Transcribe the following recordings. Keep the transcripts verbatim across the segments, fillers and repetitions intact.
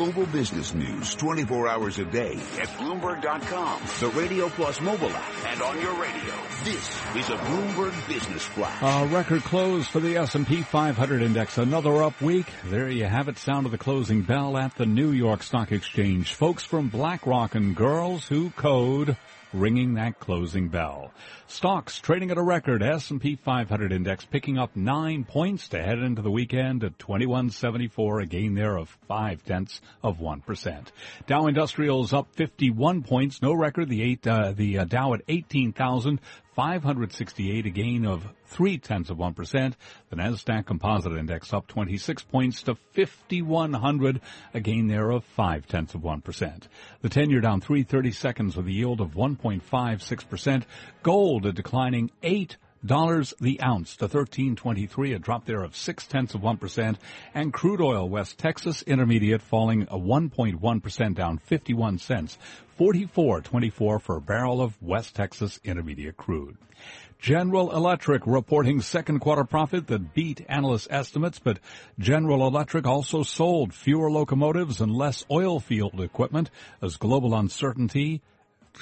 global business news twenty-four hours a day at Bloomberg dot com, the Radio Plus mobile app, and on your radio. This is a Bloomberg Business Flash. A record close for the S and P five hundred index. Another up week. There you have it. Sound of the closing bell at the New York Stock Exchange. Folks from BlackRock and Girls Who Code ringing that closing bell. Stocks trading at a record. S and P five hundred index picking up nine points to head into the weekend at twenty-one seventy-four, a gain there of five-tenths of one percent. Dow Industrials up fifty-one points, no record. The eight, uh, the uh, Dow at eighteen thousand five hundred sixty-eight, a gain of three-tenths of one percent. The NASDAQ Composite Index up twenty-six points to fifty-one hundred, a gain there of five-tenths of one percent. The ten-year down three thirty-seconds with a yield of one point five six percent. Gold a declining eight dollars the ounce to thirteen twenty-three, a drop there of six-tenths of one percent. And crude oil, West Texas Intermediate, falling a one point one percent, down fifty-one cents. forty-four twenty-four for a barrel of West Texas Intermediate crude. General Electric reporting second quarter profit that beat analyst estimates, but General Electric also sold fewer locomotives and less oil field equipment as global uncertainty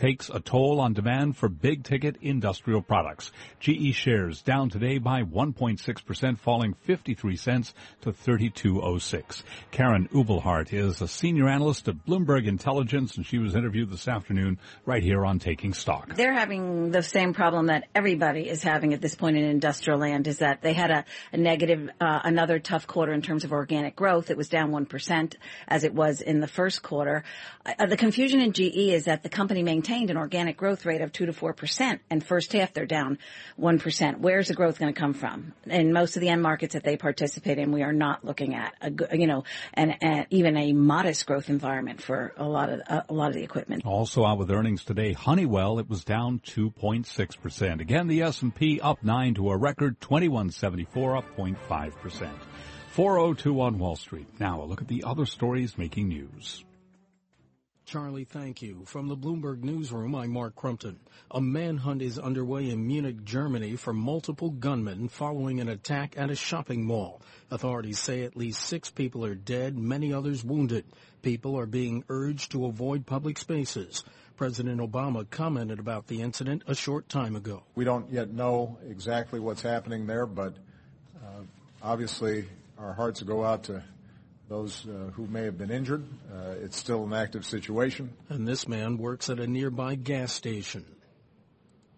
takes a toll on demand for big-ticket industrial products. G E shares down today by one point six percent, falling fifty-three cents to thirty-two oh six. Karen Ubelhart is a senior analyst at Bloomberg Intelligence, and she was interviewed this afternoon right here on Taking Stock. They're having the same problem that everybody is having at this point in industrial land, is that they had a, a negative, uh, another tough quarter in terms of organic growth. It was down one percent, as it was in the first quarter. Uh, the confusion in G E is that the company may maintained an organic growth rate of two to four percent, and first half they're down one percent. Where's the growth going to come from? In most of the end markets that they participate in, we are not looking at a, you know, an, an even a modest growth environment for a lot of a lot of the equipment. Also out with earnings today, Honeywell, it was down two point six percent. Again, the S and P up nine to a record twenty-one seventy-four, up zero point five percent. four oh two on Wall Street. Now a look at the other stories making news. Charlie, thank you. From the Bloomberg Newsroom, I'm Mark Crumpton. A manhunt is underway in Munich, Germany for multiple gunmen following an attack at a shopping mall. Authorities say at least six people are dead, many others wounded. People are being urged to avoid public spaces. President Obama commented about the incident a short time ago. We don't yet know exactly what's happening there, but uh, obviously our hearts go out to those uh, who may have been injured. Uh, it's still an active situation. And this man works at a nearby gas station.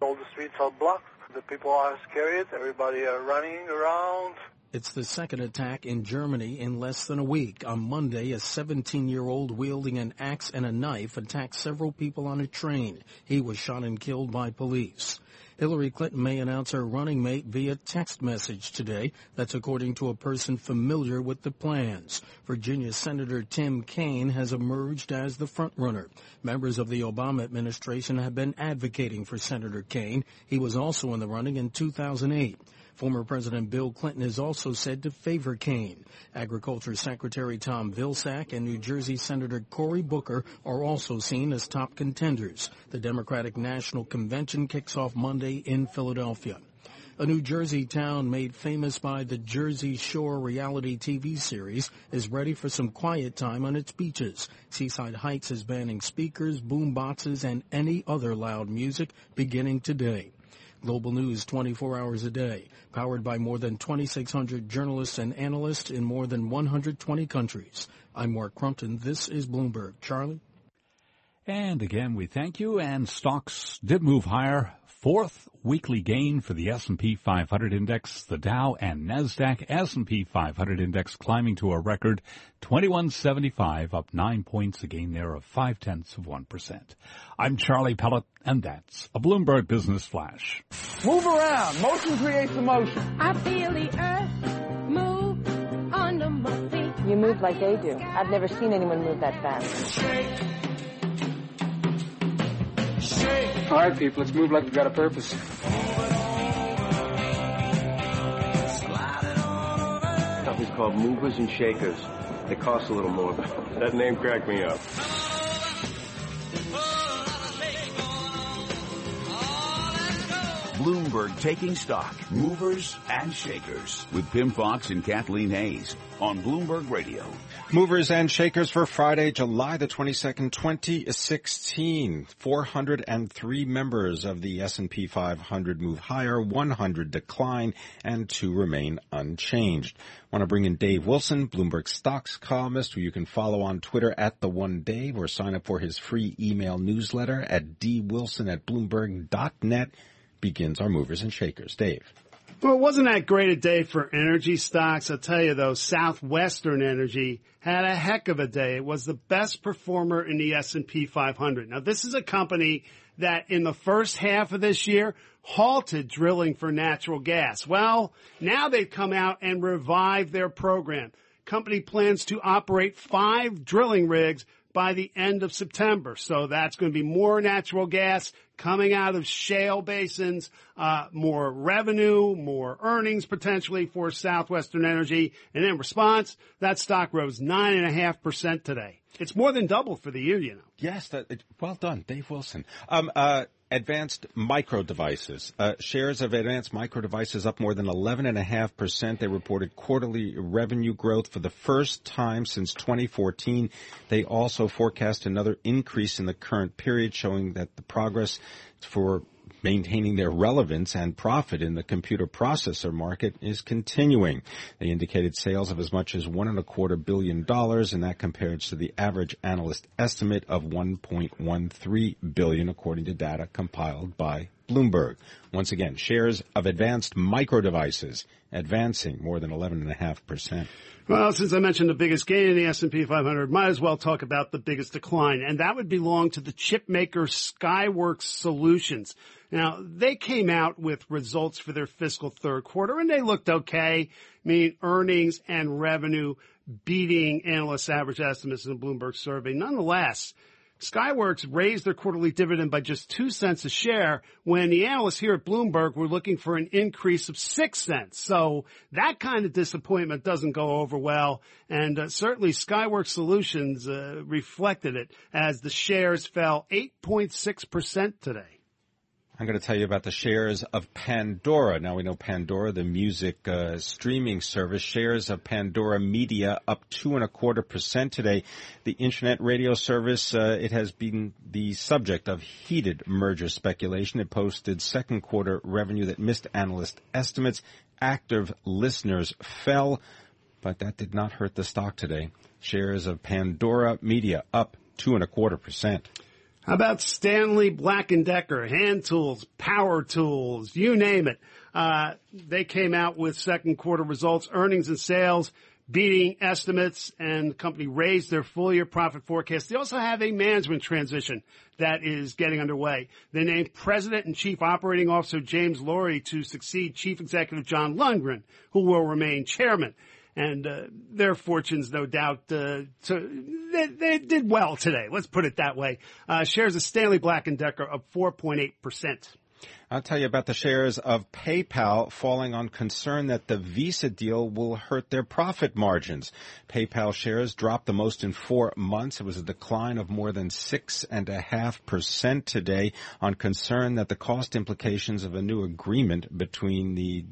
All the streets are blocked. The people are scared. Everybody are running around. It's the second attack in Germany in less than a week. On Monday, a seventeen-year-old wielding an axe and a knife attacked several people on a train. He was shot and killed by police. Hillary Clinton may announce her running mate via text message today. That's according to a person familiar with the plans. Virginia Senator Tim Kaine has emerged as the frontrunner. Members of the Obama administration have been advocating for Senator Kaine. He was also in the running in two thousand eight. Former President Bill Clinton is also said to favor Kaine. Agriculture Secretary Tom Vilsack and New Jersey Senator Cory Booker are also seen as top contenders. The Democratic National Convention kicks off Monday in Philadelphia. A New Jersey town made famous by the Jersey Shore reality T V series is ready for some quiet time on its beaches. Seaside Heights is banning speakers, boom boxes, and any other loud music beginning today. Global News twenty-four hours a day, powered by more than twenty-six hundred journalists and analysts in more than one hundred twenty countries. I'm Mark Crumpton. This is Bloomberg. Charlie? And again, we thank you. And stocks did move higher. Fourth weekly gain for the S and P five hundred index, the Dow and NASDAQ. S and P five hundred index climbing to a record twenty-one seventy-five, up nine points, a gain there of five-tenths of one percent. I'm Charlie Pellet, and that's a Bloomberg Business Flash. Move around. Motion creates emotion. I feel the earth move under my feet. You move like they do. I've never seen anyone move that fast. Shake. All right, people, let's move like we've got a purpose. Something's called movers and shakers. They cost a little more, though. That name cracked me up. Bloomberg Taking Stock, Movers and Shakers, with Pim Fox and Kathleen Hayes on Bloomberg Radio. Movers and Shakers for Friday, July the twenty-second, twenty sixteen. four hundred three members of the S and P five hundred move higher, one hundred decline, and two remain unchanged. I want to bring in Dave Wilson, Bloomberg Stocks columnist, who you can follow on Twitter at The One Dave, or sign up for his free email newsletter at d wilson at bloomberg dot net. Begins our Movers and Shakers. Dave. Well, it wasn't that great a day for energy stocks. I'll tell you, though, Southwestern Energy had a heck of a day. It was the best performer in the S and P five hundred. Now, this is a company that in the first half of this year halted drilling for natural gas. Well, now they've come out and revived their program. Company plans to operate five drilling rigs by the end of September. So that's going to be more natural gas coming out of shale basins, uh, more revenue, more earnings potentially for Southwestern Energy. And in response, that stock rose nine point five percent today. It's more than double for the year, you know. Yes, that, well done, Dave Wilson. Um, uh, Advanced Micro Devices. Uh, shares of Advanced Micro Devices up more than eleven point five percent. They reported quarterly revenue growth for the first time since twenty fourteen. They also forecast another increase in the current period, showing that the progress for maintaining their relevance and profit in the computer processor market is continuing. They indicated sales of as much as one and a quarter billion dollars, and that compares to the average analyst estimate of one point one three billion, according to data compiled by Bloomberg. Once again, shares of Advanced Micro Devices advancing more than eleven point five percent. Well, since I mentioned the biggest gain in the S and P five hundred, might as well talk about the biggest decline, and that would belong to the chip maker Skyworks Solutions. Now, they came out with results for their fiscal third quarter, and they looked okay. I mean, earnings and revenue beating analysts' average estimates in the Bloomberg survey. Nonetheless, Skyworks raised their quarterly dividend by just two cents a share when the analysts here at Bloomberg were looking for an increase of six cents. So that kind of disappointment doesn't go over well. And uh, certainly Skyworks Solutions uh, reflected it as the shares fell eight point six percent today. I'm going to tell you about the shares of Pandora. Now, we know Pandora, the music uh, streaming service. Shares of Pandora Media up two and a quarter percent today. The internet radio service, uh, it has been the subject of heated merger speculation. It posted second quarter revenue that missed analyst estimates. Active listeners fell, but that did not hurt the stock today. Shares of Pandora Media up two and a quarter percent. How about Stanley Black and Decker, hand tools, power tools, you name it. Uh, they came out with second quarter results, earnings and sales beating estimates, and the company raised their full year profit forecast. They also have a management transition that is getting underway. They named President and Chief Operating Officer James Laurie to succeed Chief Executive John Lundgren, who will remain chairman. And uh, their fortunes, no doubt, uh, to, they, they did well today. Let's put it that way. Uh, shares of Stanley Black and Decker up four point eight percent. I'll tell you about the shares of PayPal falling on concern that the Visa deal will hurt their profit margins. PayPal shares dropped the most in four months. It was a decline of more than six and a half percent today on concern that the cost implications of a new agreement between the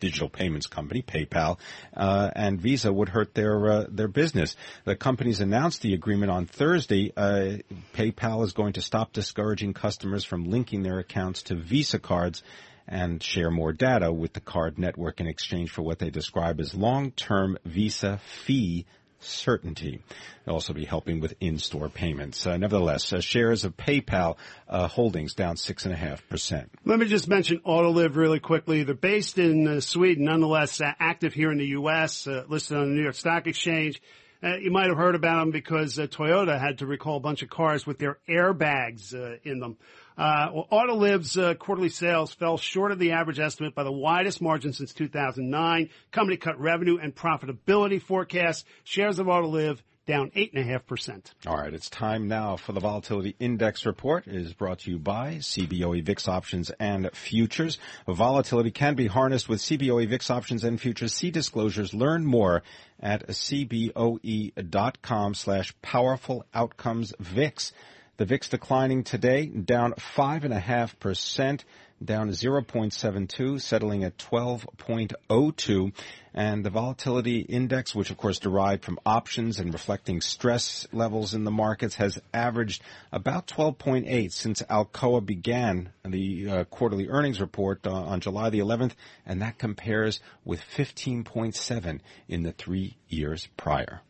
digital payments company, PayPal, uh, and Visa would hurt their uh, their business. The companies announced the agreement on Thursday. Uh, PayPal is going to stop discouraging customers from linking their accounts to Visa cards and share more data with the card network in exchange for what they describe as long-term Visa fee certainty. They'll also be helping with in-store payments. Uh, nevertheless, uh, shares of PayPal uh, holdings down six point five percent. Let me just mention AutoLive really quickly. They're based in uh, Sweden, nonetheless uh, active here in the U S, uh, listed on the New York Stock Exchange. Uh, you might have heard about them because uh, Toyota had to recall a bunch of cars with their airbags uh, in them. Uh, well, Autolive's uh, quarterly sales fell short of the average estimate by the widest margin since two thousand nine. Company cut revenue and profitability forecasts. Shares of Autolive down eight point five percent. All right, it's time now for the Volatility Index Report. It is brought to you by C B O E, V I X Options, and Futures. Volatility can be harnessed with C B O E, V I X Options, and Futures. See disclosures. Learn more at cboe.com slash powerful outcomes VIX. The VIX declining today, down five and a half percent. down zero point seven two, settling at twelve point oh two. And the volatility index, which of course derived from options and reflecting stress levels in the markets, has averaged about twelve point eight since Alcoa began the uh, quarterly earnings report uh, on July the eleventh, and that compares with fifteen point seven in the three years prior.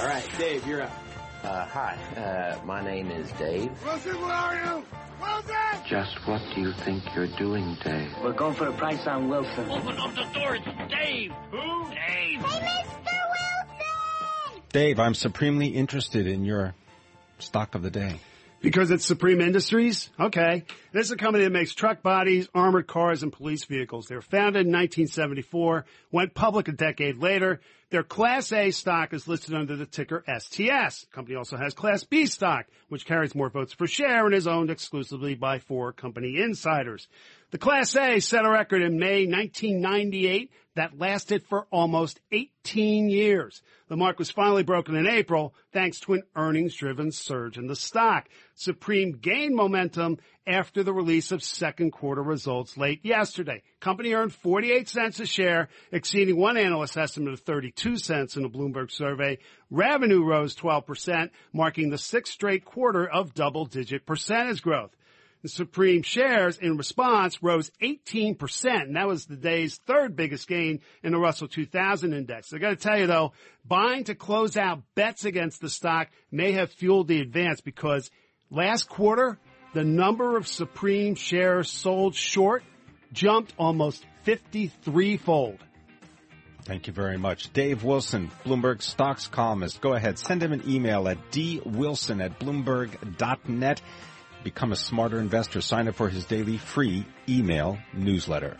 All right, Dave, you're up. Uh, hi, uh, my name is Dave. Wilson, where are you? Wilson! Just what do you think you're doing, Dave? We're going for a price on Wilson. Open up the door, it's Dave! Who? Dave! Hey, Mister Wilson! Dave, I'm supremely interested in your stock of the day. Because it's Supreme Industries? Okay. This is a company that makes truck bodies, armored cars, and police vehicles. They were founded in nineteen seventy-four, went public a decade later. Their Class A stock is listed under the ticker S T S. The company also has Class B stock, which carries more votes per share and is owned exclusively by four company insiders. The Class A set a record in May nineteen ninety-eight that lasted for almost eighteen years. The mark was finally broken in April, thanks to an earnings-driven surge in the stock. Supreme gained momentum after the release of second quarter results late yesterday. Company earned forty-eight cents a share, exceeding one analyst estimate of thirty-two cents in a Bloomberg survey. Revenue rose twelve percent, marking the sixth straight quarter of double-digit percentage growth. The Supreme shares, in response, rose eighteen percent, and that was the day's third biggest gain in the Russell two thousand index. I got to tell you, though, buying to close out bets against the stock may have fueled the advance because last quarter, the number of Supreme shares sold short jumped almost fifty-three-fold. Thank you very much. Dave Wilson, Bloomberg stocks columnist. Go ahead. Send him an email at d wilson at bloomberg dot net. Become a smarter investor. Sign up for his daily free email newsletter.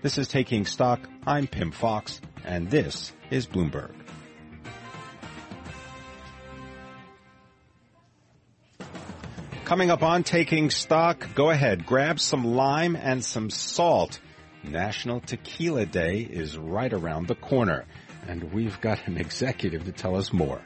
This is Taking Stock. I'm Pim Fox, and this is Bloomberg. Coming up on Taking Stock, go ahead, grab some lime and some salt. National Tequila Day is right around the corner, and we've got an executive to tell us more.